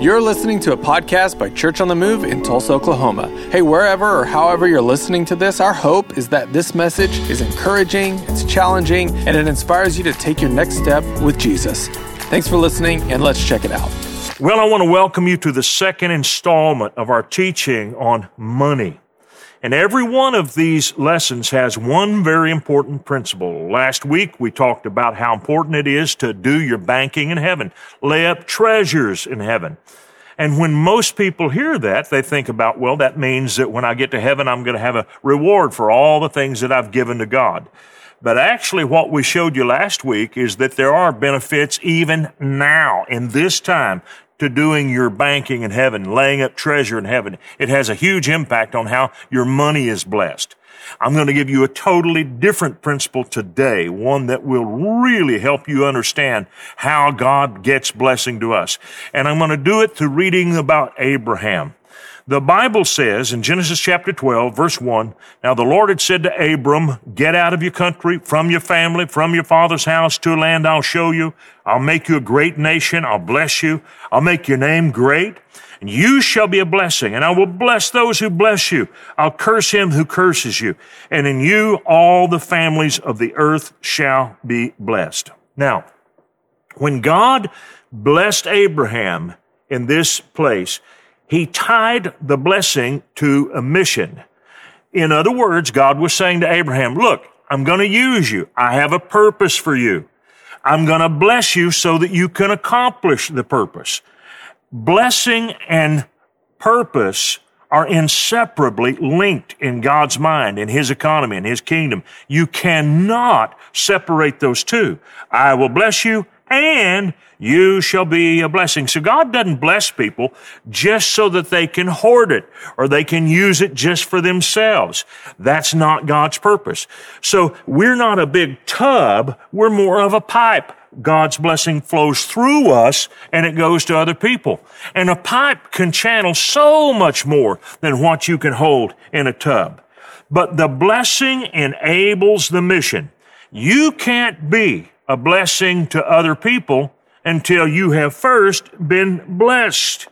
You're listening to a podcast by Church on the Move in Tulsa, Oklahoma. Hey, wherever or however you're listening to this, our hope is that this message is encouraging, it's challenging, and it inspires you to take your next step with Jesus. Thanks for listening, and let's check it out. Well, I want to welcome you to the second installment of our teaching on money. And every one of these lessons has one very important principle. Last week, we talked about how important it is to do your banking in heaven, lay up treasures in heaven. And when most people hear that, they think about, well, that means that when I get to heaven, I'm going to have a reward for all the things that I've given to God. But actually, what we showed you last week is that there are benefits even now in this time to doing your banking in heaven, laying up treasure in heaven. It has a huge impact on how your money is blessed. I'm going to give you a totally different principle today, one that will really help you understand how God gets blessing to us. And I'm going to do it through reading about Abraham. The Bible says in Genesis chapter 12, verse 1, "Now the Lord had said to Abram, get out of your country, from your family, from your father's house, to a land I'll show you. I'll make you a great nation. I'll bless you. I'll make your name great. And you shall be a blessing. And I will bless those who bless you. I'll curse him who curses you. And in you all the families of the earth shall be blessed." Now, when God blessed Abraham in this place, he tied the blessing to a mission. In other words, God was saying to Abraham, look, I'm going to use you. I have a purpose for you. I'm going to bless you so that you can accomplish the purpose. Blessing and purpose are inseparably linked in God's mind, in his economy, in his kingdom. You cannot separate those two. I will bless you, and you shall be a blessing. So God doesn't bless people just so that they can hoard it or they can use it just for themselves. That's not God's purpose. So we're not a big tub. We're more of a pipe. God's blessing flows through us and it goes to other people. And a pipe can channel so much more than what you can hold in a tub. But the blessing enables the mission. You can't be a blessing to other people until you have first been blessed.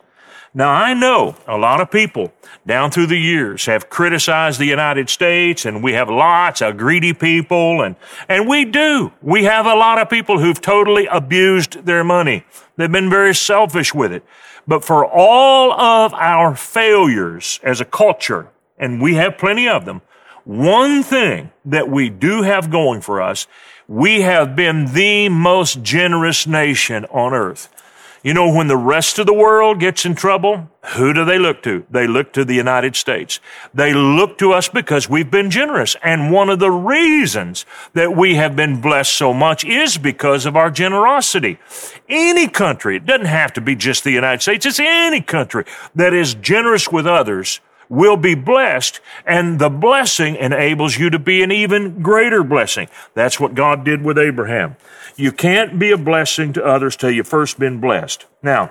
Now, I know a lot of people down through the years have criticized the United States, and we have lots of greedy people, and we do. We have a lot of people who've totally abused their money. They've been very selfish with it. But for all of our failures as a culture, and we have plenty of them, one thing that we do have going for us, we have been the most generous nation on earth. You know, when the rest of the world gets in trouble, who do they look to? They look to the United States. They look to us because we've been generous. And one of the reasons that we have been blessed so much is because of our generosity. Any country, it doesn't have to be just the United States, it's any country that is generous with others will be blessed, and the blessing enables you to be an even greater blessing. That's what God did with Abraham. You can't be a blessing to others till you've first been blessed. Now,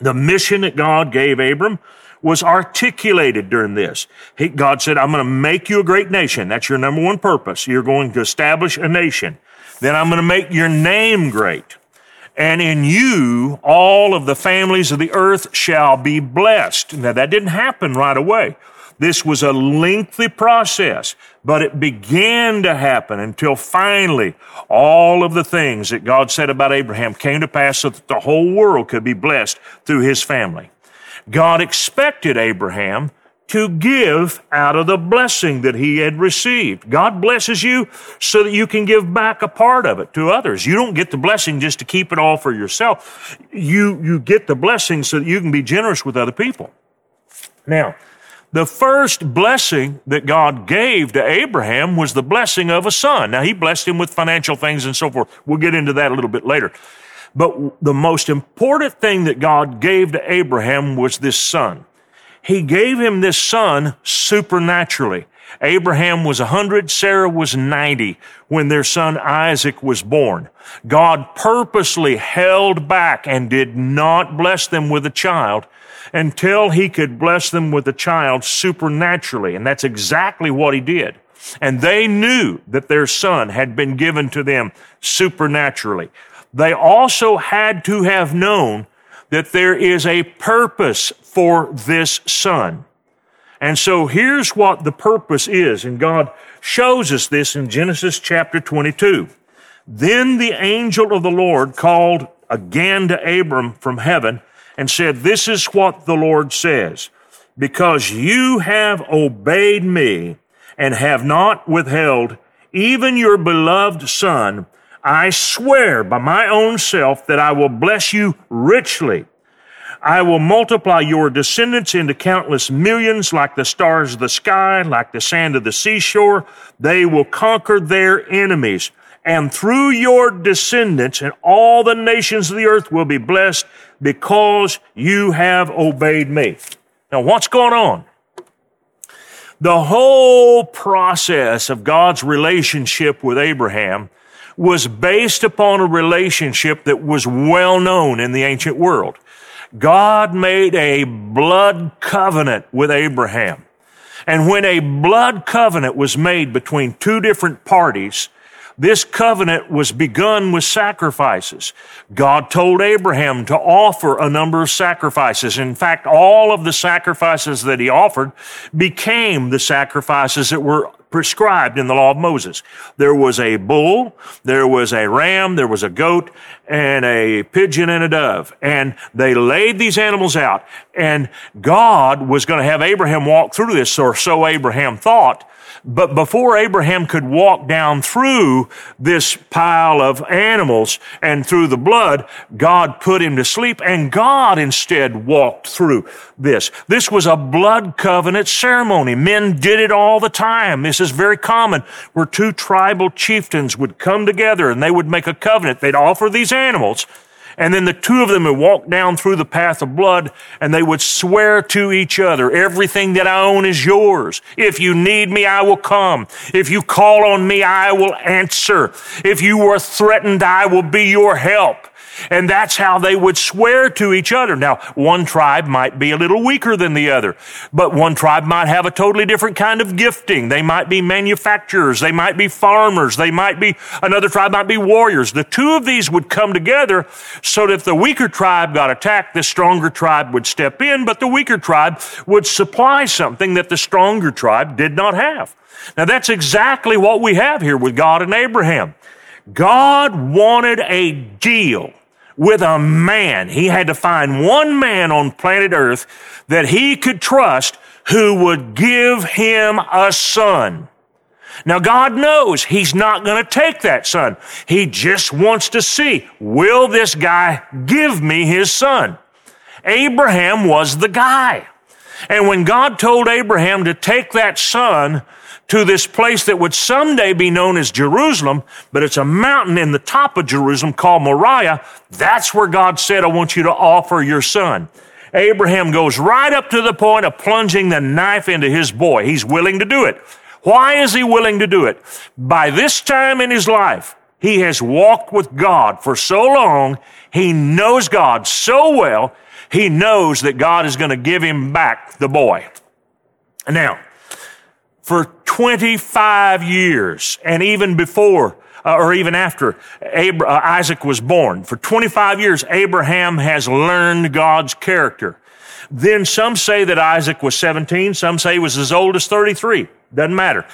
the mission that God gave Abram was articulated during this. God said, I'm going to make you a great nation. That's your number one purpose. You're going to establish a nation. Then I'm going to make your name great. And in you, all of the families of the earth shall be blessed. Now, that didn't happen right away. This was a lengthy process, but it began to happen until finally all of the things that God said about Abraham came to pass so that the whole world could be blessed through his family. God expected Abraham to give out of the blessing that he had received. God blesses you so that you can give back a part of it to others. You don't get the blessing just to keep it all for yourself. You get the blessing so that you can be generous with other people. Now, the first blessing that God gave to Abraham was the blessing of a son. Now, he blessed him with financial things and so forth. We'll get into that a little bit later. But the most important thing that God gave to Abraham was this son. He gave him this son supernaturally. Abraham was 100, Sarah was 90 when their son Isaac was born. God purposely held back and did not bless them with a child until he could bless them with a child supernaturally. And that's exactly what he did. And they knew that their son had been given to them supernaturally. They also had to have known that there is a purpose for this son. And so here's what the purpose is, and God shows us this in Genesis chapter 22. Then the angel of the Lord called again to Abram from heaven and said, "This is what the Lord says, because you have obeyed me and have not withheld even your beloved son, I swear by my own self that I will bless you richly. I will multiply your descendants into countless millions, like the stars of the sky, like the sand of the seashore. They will conquer their enemies. And through your descendants and all the nations of the earth will be blessed because you have obeyed me." Now, what's going on? The whole process of God's relationship with Abraham was based upon a relationship that was well known in the ancient world. God made a blood covenant with Abraham. And when a blood covenant was made between two different parties, this covenant was begun with sacrifices. God told Abraham to offer a number of sacrifices. In fact, all of the sacrifices that he offered became the sacrifices that were prescribed in the law of Moses. There was a bull, there was a ram, there was a goat, and a pigeon and a dove. And they laid these animals out. And God was going to have Abraham walk through this, or so Abraham thought. But before Abraham could walk down through this pile of animals and through the blood, God put him to sleep, and God instead walked through this. This was a blood covenant ceremony. Men did it all the time. This is very common, where two tribal chieftains would come together and they would make a covenant. They'd offer these animals, and then the two of them would walk down through the path of blood, and they would swear to each other, "Everything that I own is yours. If you need me, I will come. If you call on me, I will answer. If you are threatened, I will be your help." And that's how they would swear to each other. Now, one tribe might be a little weaker than the other, but one tribe might have a totally different kind of gifting. They might be manufacturers. They might be farmers. They might be, another tribe might be warriors. The two of these would come together so that if the weaker tribe got attacked, the stronger tribe would step in, but the weaker tribe would supply something that the stronger tribe did not have. Now, that's exactly what we have here with God and Abraham. God wanted a deal with a man. He had to find one man on planet Earth that he could trust who would give him a son. Now, God knows he's not going to take that son. He just wants to see, will this guy give me his son? Abraham was the guy. And when God told Abraham to take that son to this place that would someday be known as Jerusalem, but it's a mountain in the top of Jerusalem called Moriah, that's where God said, "I want you to offer your son." Abraham goes right up to the point of plunging the knife into his boy. He's willing to do it. Why is he willing to do it? By this time in his life, he has walked with God for so long, he knows God so well, he knows that God is going to give him back the boy. Now, for 25 years, and even before, or even after Isaac was born, for 25 years, Abraham has learned God's character. Then some say that Isaac was 17, some say he was as old as 33. Doesn't matter.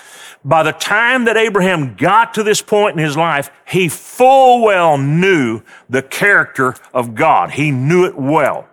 By the time that Abraham got to this point in his life, he full well knew the character of God. He knew it well.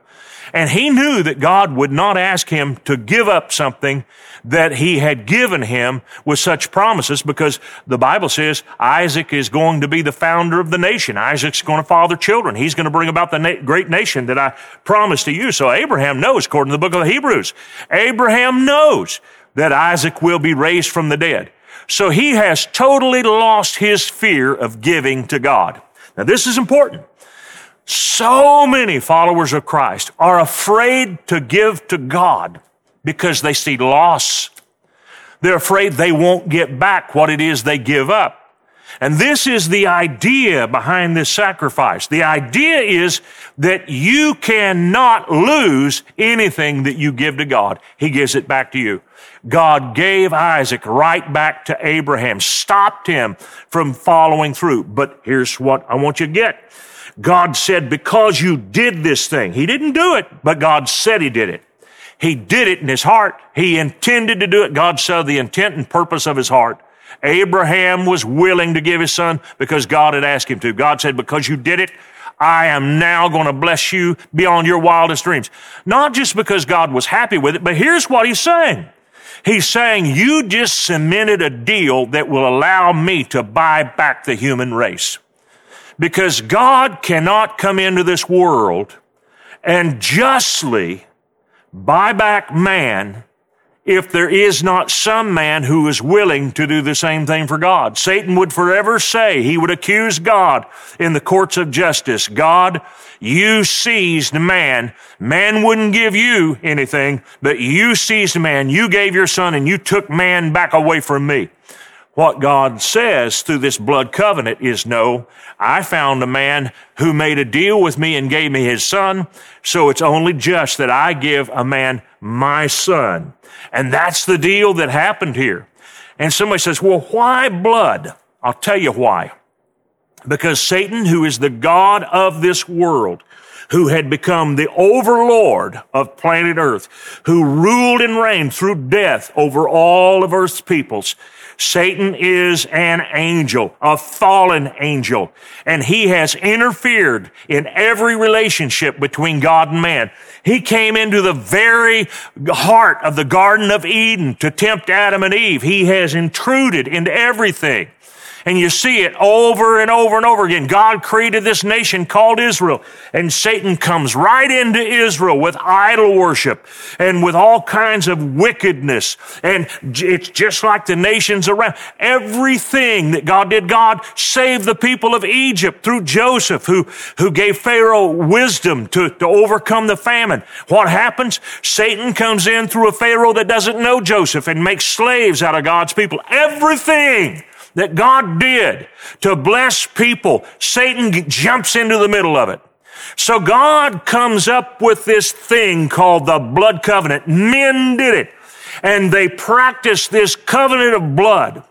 And he knew that God would not ask him to give up something that he had given him with such promises, because the Bible says Isaac is going to be the founder of the nation. Isaac's going to father children. He's going to bring about the great nation that I promised to you. So Abraham knows, according to the book of Hebrews, Abraham knows that Isaac will be raised from the dead. So he has totally lost his fear of giving to God. Now, this is important. So many followers of Christ are afraid to give to God because they see loss. They're afraid they won't get back what it is they give up. And this is the idea behind this sacrifice. The idea is that you cannot lose anything that you give to God. He gives it back to you. God gave Isaac right back to Abraham, stopped him from following through. But here's what I want you to get. God said, because you did this thing. He didn't do it, but God said he did it. He did it in his heart. He intended to do it. God saw the intent and purpose of his heart. Abraham was willing to give his son because God had asked him to. God said, because you did it, I am now going to bless you beyond your wildest dreams. Not just because God was happy with it, but here's what he's saying. He's saying, you just cemented a deal that will allow me to buy back the human race. Because God cannot come into this world and justly buy back man if there is not some man who is willing to do the same thing for God. Satan would forever say, he would accuse God in the courts of justice, God, you seized man. Man wouldn't give you anything, but you seized man. You gave your son and you took man back away from me. What God says through this blood covenant is, no, I found a man who made a deal with me and gave me his son, so it's only just that I give a man my son. And that's the deal that happened here. And somebody says, well, why blood? I'll tell you why. Because Satan, who is the god of this world, who had become the overlord of planet Earth, who ruled and reigned through death over all of Earth's peoples, Satan is an angel, a fallen angel, and he has interfered in every relationship between God and man. He came into the very heart of the Garden of Eden to tempt Adam and Eve. He has intruded into everything. And you see it over and over and over again. God created this nation called Israel, and Satan comes right into Israel with idol worship and with all kinds of wickedness. And it's just like the nations around. Everything that God did, God saved the people of Egypt through Joseph, who gave Pharaoh wisdom to overcome the famine. What happens? Satan comes in through a Pharaoh that doesn't know Joseph and makes slaves out of God's people. Everything that God did to bless people, Satan jumps into the middle of it. So God comes up with this thing called the blood covenant. Men did it, and they practiced this covenant of blood.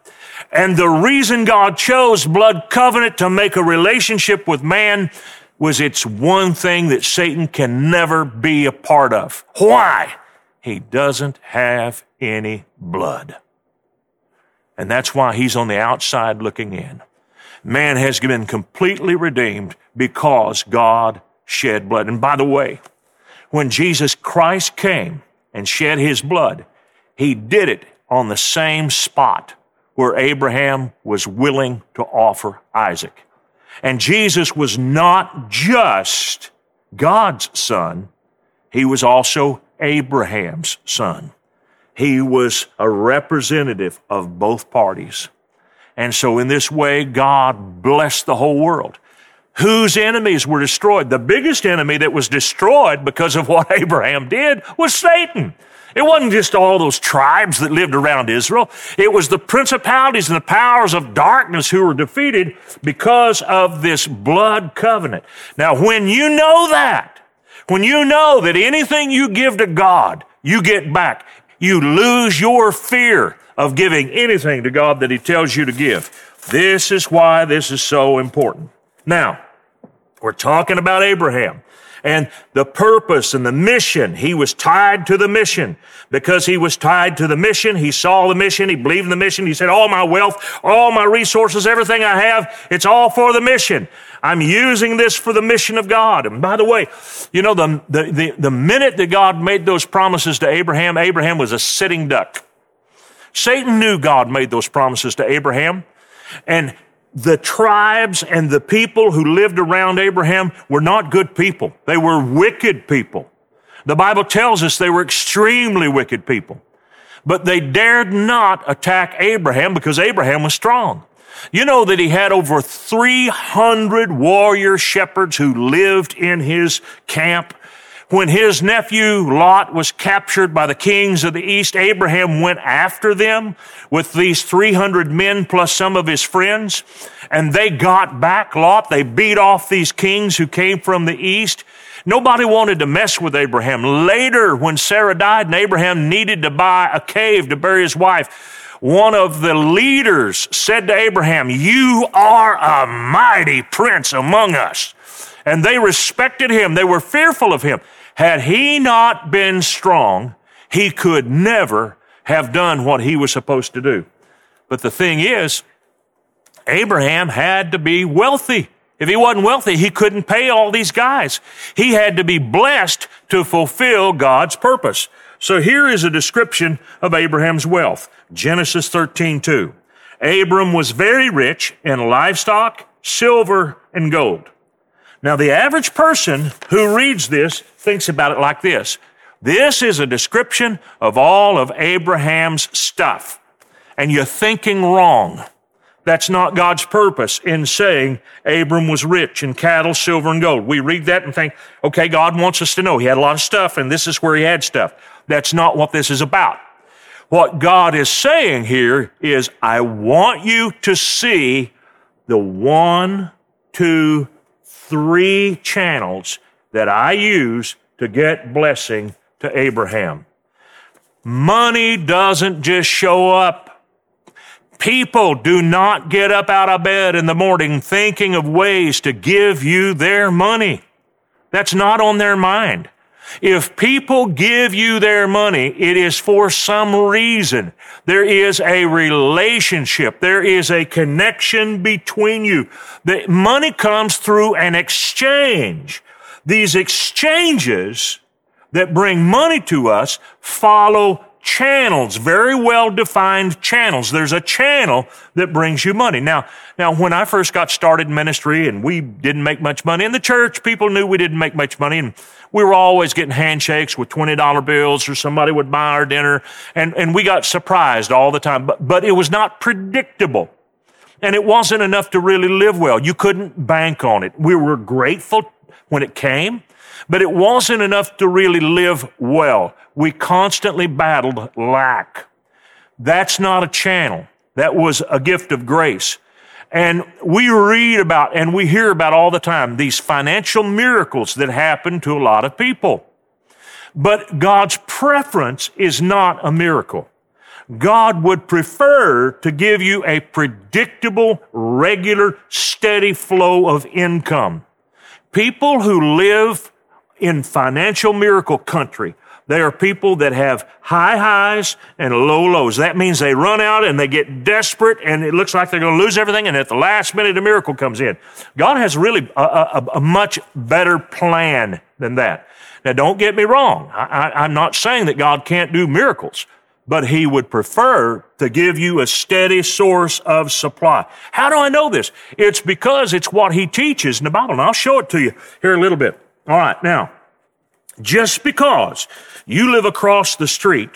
And the reason God chose blood covenant to make a relationship with man was it's one thing that Satan can never be a part of. Why? He doesn't have any blood. And that's why he's on the outside looking in. Man has been completely redeemed because God shed blood. And by the way, when Jesus Christ came and shed his blood, he did it on the same spot where Abraham was willing to offer Isaac. And Jesus was not just God's son, he was also Abraham's son. He was a representative of both parties. And so in this way, God blessed the whole world, whose enemies were destroyed. The biggest enemy that was destroyed because of what Abraham did was Satan. It wasn't just all those tribes that lived around Israel. It was the principalities and the powers of darkness who were defeated because of this blood covenant. Now, when you know that anything you give to God, you get back, you lose your fear of giving anything to God that he tells you to give. This is why this is so important. Now, we're talking about Abraham and the purpose and the mission. He was tied to the mission. Because he was tied to the mission, he saw the mission, he believed in the mission. He said, all my wealth, all my resources, everything I have, it's all for the mission. I'm using this for the mission of God. And by the way, you know, the minute that God made those promises to Abraham, Abraham was a sitting duck. Satan knew God made those promises to Abraham, and the tribes and the people who lived around Abraham were not good people. They were wicked people. The Bible tells us they were extremely wicked people, but they dared not attack Abraham because Abraham was strong. You know that he had over 300 warrior shepherds who lived in his camp. When his nephew Lot was captured by the kings of the east, Abraham went after them with these 300 men plus some of his friends, and they got back Lot. They beat off these kings who came from the east. Nobody wanted to mess with Abraham. Later, when Sarah died and Abraham needed to buy a cave to bury his wife, one of the leaders said to Abraham, you are a mighty prince among us. and they respected him. They were fearful of him. Had he not been strong, he could never have done what he was supposed to do. But the thing is, Abraham had to be wealthy. If he wasn't wealthy, he couldn't pay all these guys. He had to be blessed to fulfill God's purpose. So here is a description of Abraham's wealth. Genesis 13:2. Abram was very rich in livestock, silver, and gold. Now, the average person who reads this thinks about it like this. This is a description of all of Abraham's stuff. And you're thinking wrong. That's not God's purpose in saying Abram was rich in cattle, silver, and gold. We read that and think, okay, God wants us to know he had a lot of stuff, and this is where he had stuff. That's not what this is about. What God is saying here is, I want you to see the 1, 2, 3 channels that I use to get blessing to Abraham. Money doesn't just show up. People do not get up out of bed in the morning thinking of ways to give you their money. That's not on their mind. If people give you their money, it is for some reason. There is a relationship. There is a connection between you. The money comes through an exchange. These exchanges that bring money to us follow channels, very well-defined channels. There's a channel that brings you money. Now, when I first got started in ministry and we didn't make much money in the church, people knew we didn't make much money, and we were always getting handshakes with $20 bills, or somebody would buy our dinner, and we got surprised all the time. But it was not predictable, and it wasn't enough to really live well. You couldn't bank on it. We were grateful when it came, but it wasn't enough to really live well. We constantly battled lack. That's not a channel. That was a gift of grace. And we read about and we hear about all the time these financial miracles that happen to a lot of people. But God's preference is not a miracle. God would prefer to give you a predictable, regular, steady flow of income. People who live in financial miracle country, they are people that have high highs and low lows. That means they run out and they get desperate and it looks like they're going to lose everything, and at the last minute a miracle comes in. God has really a much better plan than that. Now, don't get me wrong. I'm not saying that God can't do miracles, but he would prefer to give you a steady source of supply. How do I know this? It's because it's what he teaches in the Bible, and I'll show it to you here in a little bit. All right, now, just because you live across the street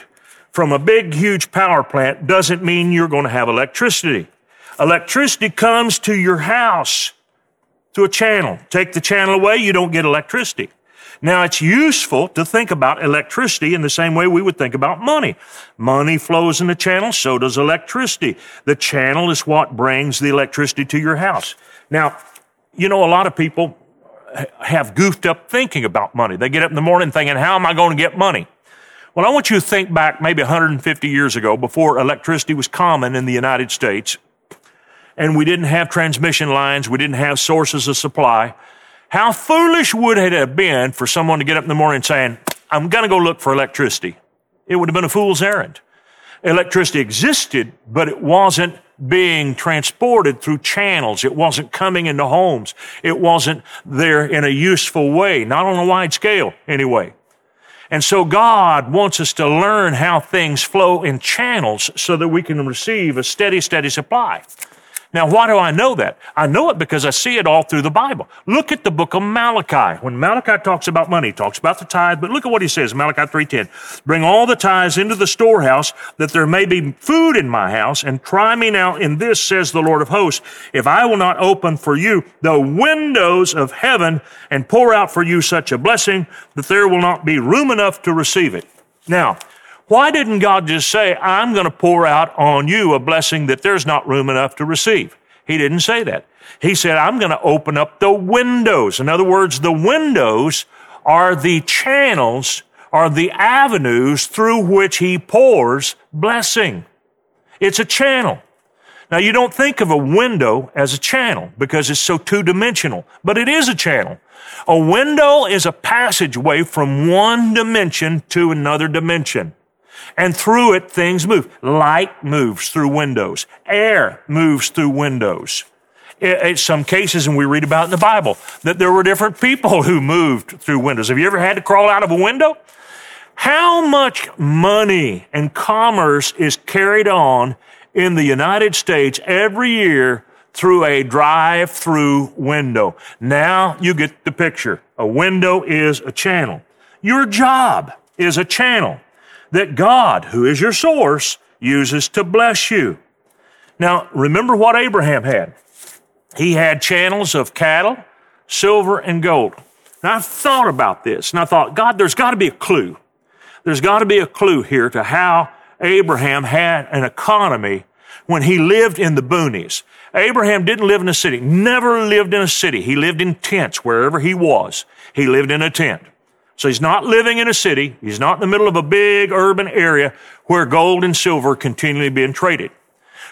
from a big, huge power plant doesn't mean you're going to have electricity. Electricity comes to your house through a channel. Take the channel away, you don't get electricity. Now, it's useful to think about electricity in the same way we would think about money. Money flows in a channel, so does electricity. The channel is what brings the electricity to your house. Now, you know, a lot of people have goofed up thinking about money. They get up in the morning thinking, how am I going to get money? Well, I want you to think back maybe 150 years ago, before electricity was common in the United States, and we didn't have transmission lines, we didn't have sources of supply. How foolish would it have been for someone to get up in the morning saying, I'm going to go look for electricity? It would have been a fool's errand. Electricity existed, but it wasn't being transported through channels. It wasn't coming into homes. It wasn't there in a useful way, not on a wide scale anyway. And so God wants us to learn how things flow in channels so that we can receive a steady, steady supply. Now, why do I know that? I know it because I see it all through the Bible. Look at the book of Malachi. When Malachi talks about money, he talks about the tithe, but look at what he says, Malachi 3:10. Bring all the tithes into the storehouse, that there may be food in my house, and try me now in this, says the Lord of hosts, if I will not open for you the windows of heaven and pour out for you such a blessing that there will not be room enough to receive it. Now, why didn't God just say, I'm going to pour out on you a blessing that there's not room enough to receive? He didn't say that. He said, I'm going to open up the windows. In other words, the windows are the channels, are the avenues through which he pours blessing. It's a channel. Now, you don't think of a window as a channel because it's so two-dimensional, but it is a channel. A window is a passageway from one dimension to another dimension. And through it, things move. Light moves through windows. Air moves through windows. In some cases, and we read about in the Bible, that there were different people who moved through windows. Have you ever had to crawl out of a window? How much money and commerce is carried on in the United States every year through a drive-through window? Now you get the picture. A window is a channel. Your job is a channel that God, who is your source, uses to bless you. Now, remember what Abraham had. He had channels of cattle, silver, and gold. Now, I've thought about this, and I thought, God, there's got to be a clue. There's got to be a clue here to how Abraham had an economy when he lived in the boonies. Abraham didn't live in a city, never lived in a city. He lived in tents wherever he was. He lived in a tent. So he's not living in a city. He's not in the middle of a big urban area where gold and silver continually being traded.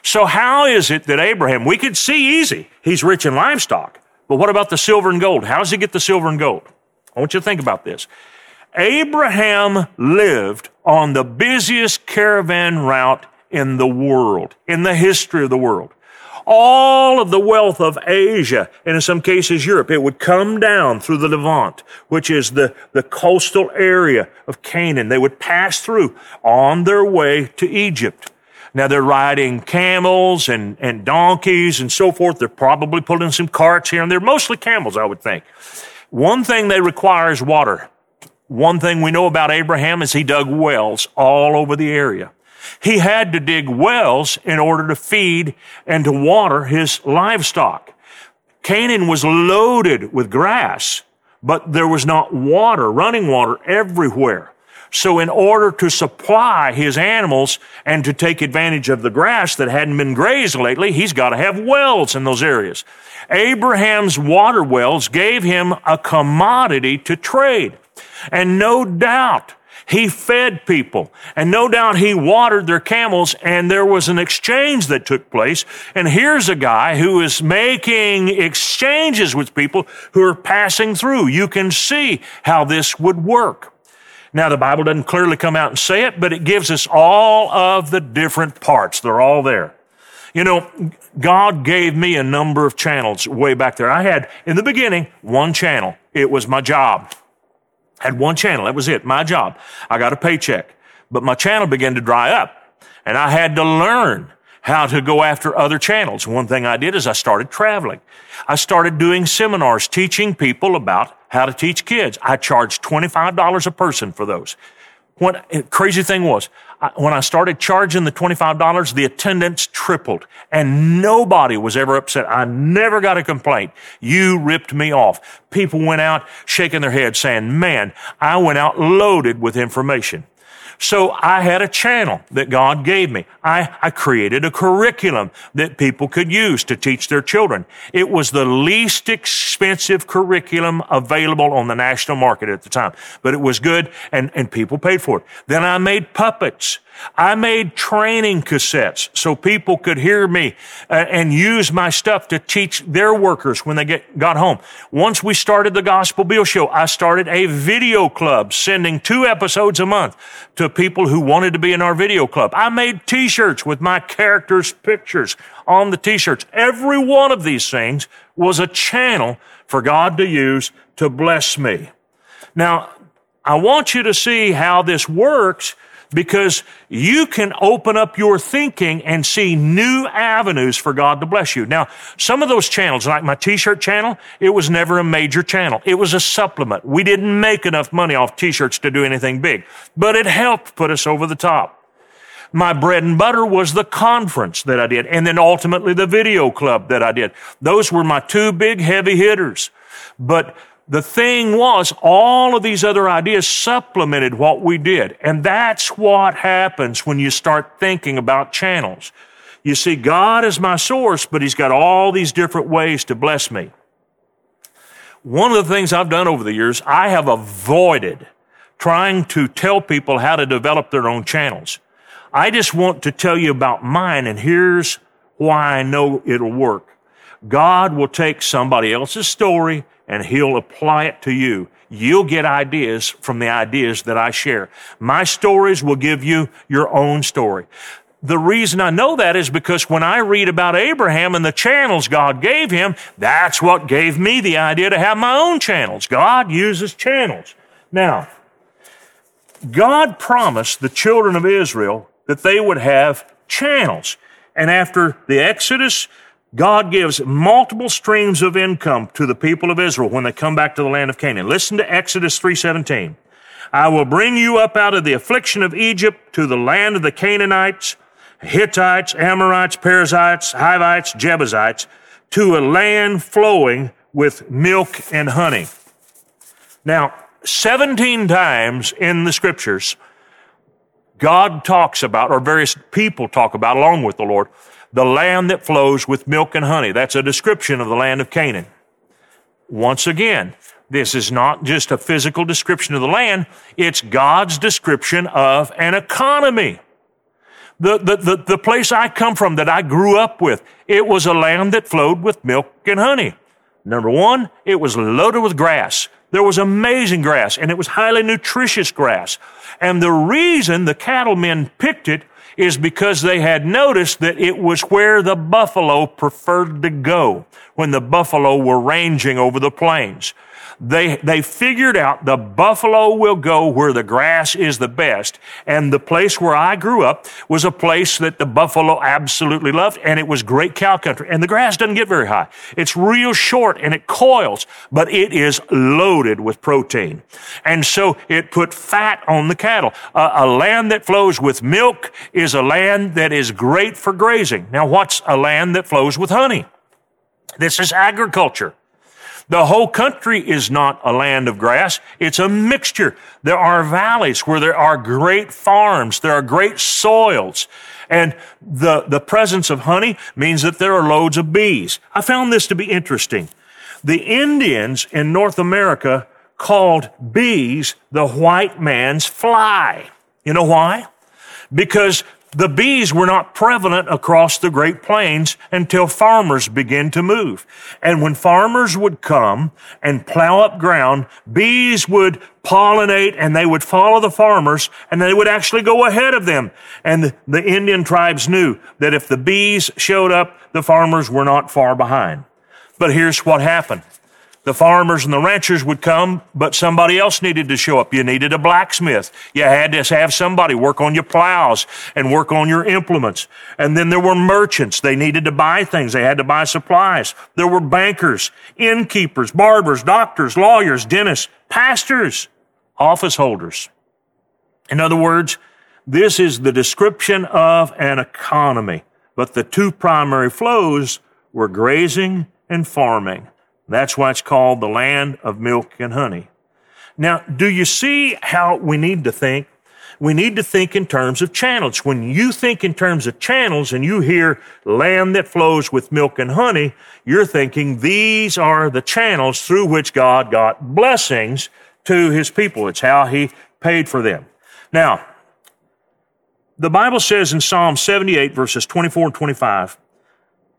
So how is it that Abraham, we could see easy, he's rich in livestock, but what about the silver and gold? How does he get the silver and gold? I want you to think about this. Abraham lived on the busiest caravan route in the world, in the history of the world. All of the wealth of Asia, and in some cases Europe, it would come down through the Levant, which is the coastal area of Canaan. They would pass through on their way to Egypt. Now they're riding camels and donkeys and so forth. They're probably pulling some carts here, and they're mostly camels, I would think. One thing they require is water. One thing we know about Abraham is he dug wells all over the area. He had to dig wells in order to feed and to water his livestock. Canaan was loaded with grass, but there was not water, running water everywhere. So in order to supply his animals and to take advantage of the grass that hadn't been grazed lately, he's got to have wells in those areas. Abraham's water wells gave him a commodity to trade. And no doubt, he fed people, and no doubt he watered their camels, and there was an exchange that took place. And here's a guy who is making exchanges with people who are passing through. You can see how this would work. Now, the Bible doesn't clearly come out and say it, but it gives us all of the different parts. They're all there. You know, God gave me a number of channels way back there. I had, in the beginning, one channel. It was my job. Had one channel. That was it, my job. I got a paycheck. But my channel began to dry up, and I had to learn how to go after other channels. One thing I did is I started traveling. I started doing seminars, teaching people about how to teach kids. I charged $25 a person for those. What crazy thing was, when I started charging the $25, the attendance tripled, and nobody was ever upset. I never got a complaint. You ripped me off. People went out shaking their heads saying, man, I went out loaded with information. So I had a channel that God gave me. I created a curriculum that people could use to teach their children. It was the least expensive curriculum available on the national market at the time, but it was good, and people paid for it. Then I made puppets. I made training cassettes so people could hear me and use my stuff to teach their workers when they got home. Once we started the Gospel Bill Show, I started a video club, sending 2 episodes a month to people who wanted to be in our video club. I made T-shirts with my characters' pictures on the T-shirts. Every one of these things was a channel for God to use to bless me. Now, I want you to see how this works, because you can open up your thinking and see new avenues for God to bless you. Now, some of those channels, like my T-shirt channel, it was never a major channel. It was a supplement. We didn't make enough money off T-shirts to do anything big, but it helped put us over the top. My bread and butter was the conference that I did, and then ultimately the video club that I did. Those were my 2 big heavy hitters. But the thing was, all of these other ideas supplemented what we did. And that's what happens when you start thinking about channels. You see, God is my source, but he's got all these different ways to bless me. One of the things I've done over the years, I have avoided trying to tell people how to develop their own channels. I just want to tell you about mine, and here's why I know it'll work. God will take somebody else's story and He'll apply it to you. You'll get ideas from the ideas that I share. My stories will give you your own story. The reason I know that is because when I read about Abraham and the channels God gave him, that's what gave me the idea to have my own channels. God uses channels. Now, God promised the children of Israel that they would have channels. And after the Exodus, God gives multiple streams of income to the people of Israel when they come back to the land of Canaan. Listen to Exodus 3:17. I will bring you up out of the affliction of Egypt to the land of the Canaanites, Hittites, Amorites, Perizzites, Hivites, Jebusites, to a land flowing with milk and honey. Now, 17 times in the Scriptures, God talks about, or various people talk about, along with the Lord, the land that flows with milk and honey. That's a description of the land of Canaan. Once again, this is not just a physical description of the land, it's God's description of an economy. The place I come from that I grew up with, it was a land that flowed with milk and honey. Number one, it was loaded with grass. There was amazing grass, and it was highly nutritious grass. And the reason the cattlemen picked it is because they had noticed that it was where the buffalo preferred to go when the buffalo were ranging over the plains. They figured out the buffalo will go where the grass is the best. And the place where I grew up was a place that the buffalo absolutely loved, and it was great cow country. And the grass doesn't get very high. It's real short and it coils, but it is loaded with protein. And so it put fat on the cattle. A land that flows with milk is a land that is great for grazing. Now, what's a land that flows with honey? This is agriculture. The whole country is not a land of grass. It's a mixture. There are valleys where there are great farms. There are great soils. And the presence of honey means that there are loads of bees. I found this to be interesting. The Indians in North America called bees the white man's fly. You know why? Because the bees were not prevalent across the Great Plains until farmers began to move. And when farmers would come and plow up ground, bees would pollinate and they would follow the farmers and they would actually go ahead of them. And the Indian tribes knew that if the bees showed up, the farmers were not far behind. But here's what happened. The farmers and the ranchers would come, but somebody else needed to show up. You needed a blacksmith. You had to have somebody work on your plows and work on your implements. And then there were merchants. They needed to buy things. They had to buy supplies. There were bankers, innkeepers, barbers, doctors, lawyers, dentists, pastors, office holders. In other words, this is the description of an economy. But the two primary flows were grazing and farming. That's why it's called the land of milk and honey. Now, do you see how we need to think? We need to think in terms of channels. When you think in terms of channels and you hear land that flows with milk and honey, you're thinking these are the channels through which God got blessings to His people. It's how He paid for them. Now, the Bible says in Psalm 78, verses 24 and 25,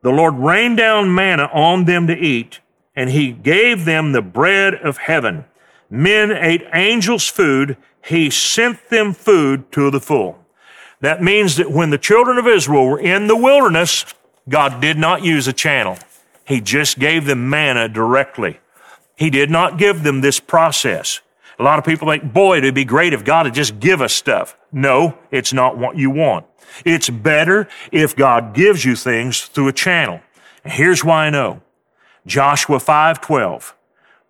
the Lord rained down manna on them to eat, and He gave them the bread of heaven. Men ate angels' food. He sent them food to the full. That means that when the children of Israel were in the wilderness, God did not use a channel. He just gave them manna directly. He did not give them this process. A lot of people think, boy, it'd be great if God would just give us stuff. No, it's not what you want. It's better if God gives you things through a channel. And here's why I know. Joshua 5:12.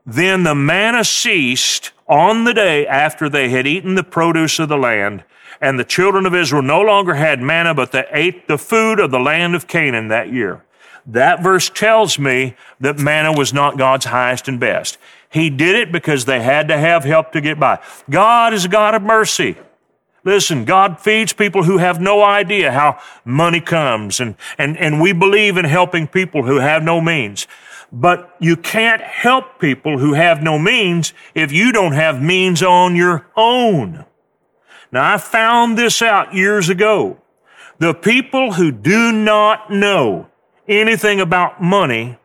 Then the manna ceased on the day after they had eaten the produce of the land, and the children of Israel no longer had manna, but they ate the food of the land of Canaan that year. That verse tells me that manna was not God's highest and best. He did it because they had to have help to get by. God is a God of mercy. Listen, God feeds people who have no idea how money comes, and we believe in helping people who have no means. But you can't help people who have no means if you don't have means on your own. Now, I found this out years ago. The people who do not know anything about money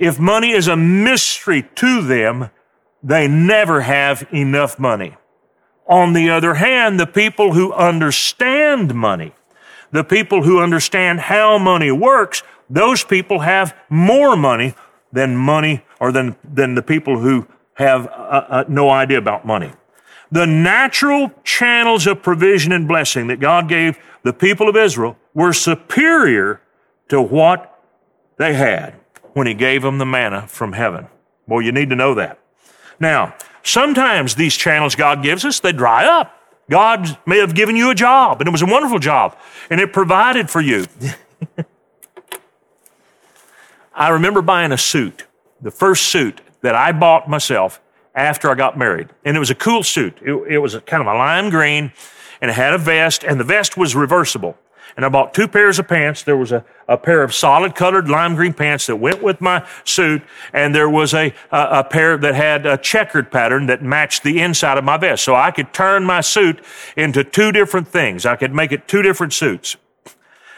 If money is a mystery to them, they never have enough money. On the other hand, the people who understand money, the people who understand how money works, those people have more money or than the people who have no idea about money. The natural channels of provision and blessing that God gave the people of Israel were superior to what they had when He gave them the manna from heaven. Well, you need to know that. Now, sometimes these channels God gives us, they dry up. God may have given you a job, and it was a wonderful job, and it provided for you. I remember buying a suit, the first suit that I bought myself after I got married. And it was a cool suit. It was kind of a lime green, and it had a vest, and the vest was reversible. And I bought two pairs of pants. There was a pair of solid-colored lime green pants that went with my suit, and there was a pair that had a checkered pattern that matched the inside of my vest. So I could turn my suit into two different things. I could make it two different suits.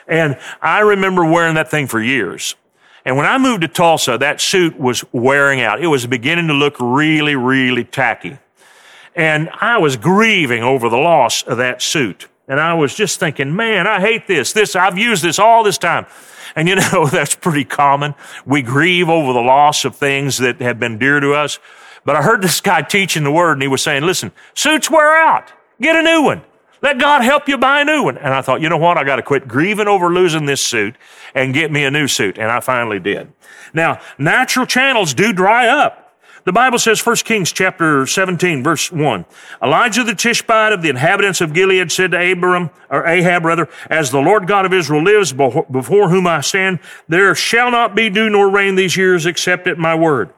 And I remember wearing that thing for years. And when I moved to Tulsa, that suit was wearing out. It was beginning to look really, really tacky. And I was grieving over the loss of that suit. And I was just thinking, man, I hate this. I've used this all this time. And you know, that's pretty common. We grieve over the loss of things that have been dear to us. But I heard this guy teaching the Word, and he was saying, listen, suits wear out. Get a new one. Let God help you buy a new one. And I thought, you know what? I got to quit grieving over losing this suit and get me a new suit. And I finally did. Now, natural channels do dry up. The Bible says, 1 Kings chapter 17, verse 1, Elijah the Tishbite of the inhabitants of Gilead said to Ahab, as the Lord God of Israel lives, before whom I stand, there shall not be dew nor rain these years except at my word.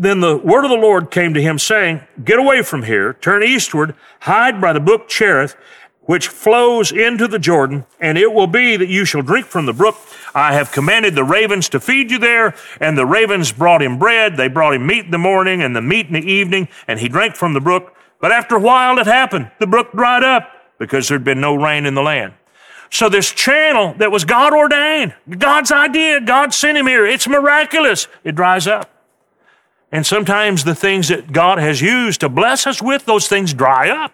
Then the word of the Lord came to him, saying, get away from here, turn eastward, hide by the brook Cherith, which flows into the Jordan, and it will be that you shall drink from the brook. I have commanded the ravens to feed you there, and the ravens brought him bread. They brought him meat in the morning and the meat in the evening, and he drank from the brook. But after a while it happened. The brook dried up because there'd been no rain in the land. So this channel that was God ordained, God's idea, God sent him here. It's miraculous. It dries up. And sometimes the things that God has used to bless us with, those things dry up.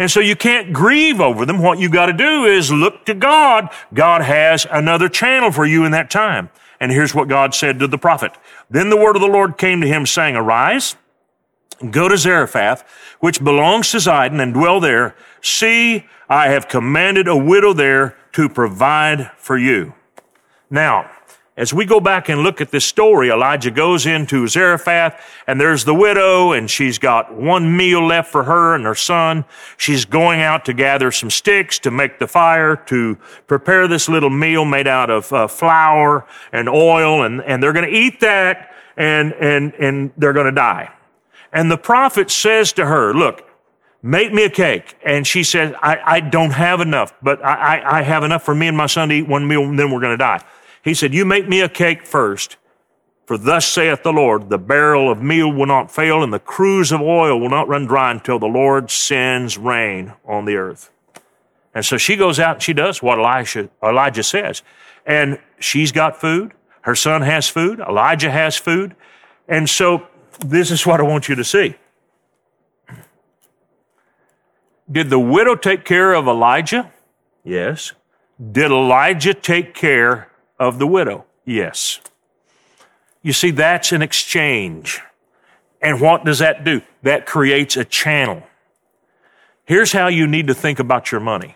And so you can't grieve over them. What you got to do is look to God. God has another channel for you in that time. And here's what God said to the prophet. Then the word of the Lord came to him, saying, arise, go to Zarephath, which belongs to Sidon, and dwell there. See, I have commanded a widow there to provide for you. Now, as we go back and look at this story, Elijah goes into Zarephath, and there's the widow, and she's got one meal left for her and her son. She's going out to gather some sticks to make the fire, to prepare this little meal made out of flour and oil, and they're going to eat that, and they're going to die. And the prophet says to her, look, make me a cake. And she says, I don't have enough, but I have enough for me and my son to eat one meal, and then we're going to die. He said, you make me a cake first, for thus saith the Lord, the barrel of meal will not fail, and the cruse of oil will not run dry until the Lord sends rain on the earth. And so she goes out and she does what Elijah says. And she's got food. Her son has food. Elijah has food. And so this is what I want you to see. Did the widow take care of Elijah? Yes. Did Elijah take care of the widow? Yes. You see, that's an exchange. And what does that do? That creates a channel. Here's how you need to think about your money.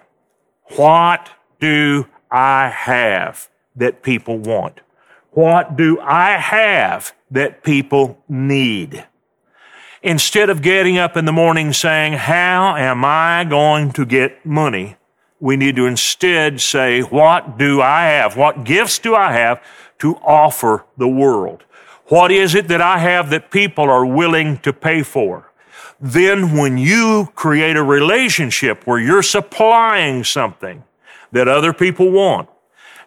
What do I have that people want? What do I have that people need? Instead of getting up in the morning saying, how am I going to get money? We need to instead say, what do I have? What gifts do I have to offer the world? What is it that I have that people are willing to pay for? Then when you create a relationship where you're supplying something that other people want,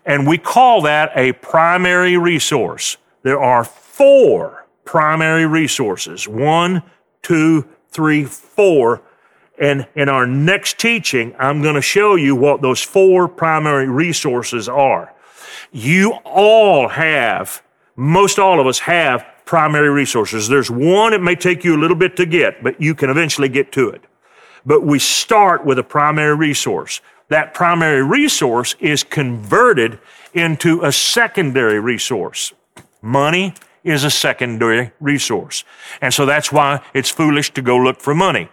and we call that a primary resource. There are 4 primary resources. 1, 2, 3, 4. And in our next teaching, I'm going to show you what those 4 primary resources are. You all have most all of us have primary resources. There's one it may take you a little bit to get, but you can eventually get to it. But we start with a primary resource. That primary resource is converted into a secondary resource. Money is a secondary resource. And so that's why it's foolish to go look for money.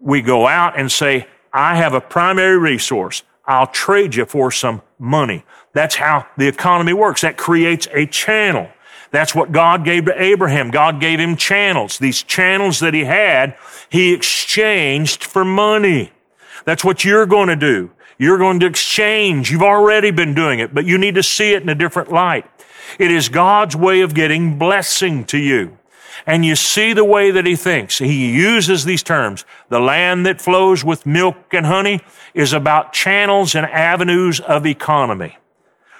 We go out and say, I have a primary resource. I'll trade you for some money. That's how the economy works. That creates a channel. That's what God gave to Abraham. God gave him channels. These channels that he had, he exchanged for money. That's what you're going to do. You're going to exchange. You've already been doing it, but you need to see it in a different light. It is God's way of getting blessing to you. And you see the way that he thinks. He uses these terms. The land that flows with milk and honey is about channels and avenues of economy.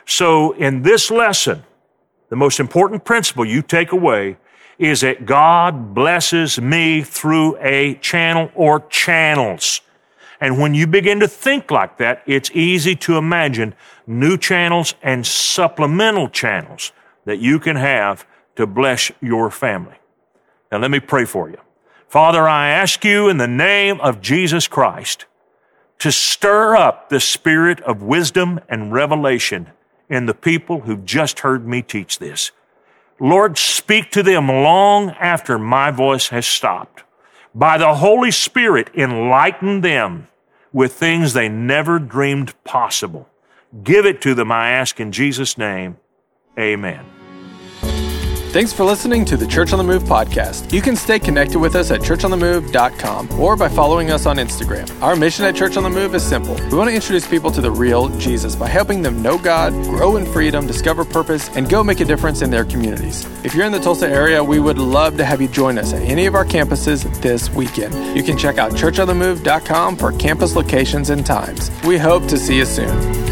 So in this lesson, the most important principle you take away is that God blesses me through a channel or channels. And when you begin to think like that, it's easy to imagine new channels and supplemental channels that you can have to bless your family. Now, let me pray for you. Father, I ask you in the name of Jesus Christ to stir up the spirit of wisdom and revelation in the people who've just heard me teach this. Lord, speak to them long after my voice has stopped. By the Holy Spirit, enlighten them with things they never dreamed possible. Give it to them, I ask in Jesus' name. Amen. Thanks for listening to the Church on the Move podcast. You can stay connected with us at churchonthemove.com or by following us on Instagram. Our mission at Church on the Move is simple. We want to introduce people to the real Jesus by helping them know God, grow in freedom, discover purpose, and go make a difference in their communities. If you're in the Tulsa area, we would love to have you join us at any of our campuses this weekend. You can check out churchonthemove.com for campus locations and times. We hope to see you soon.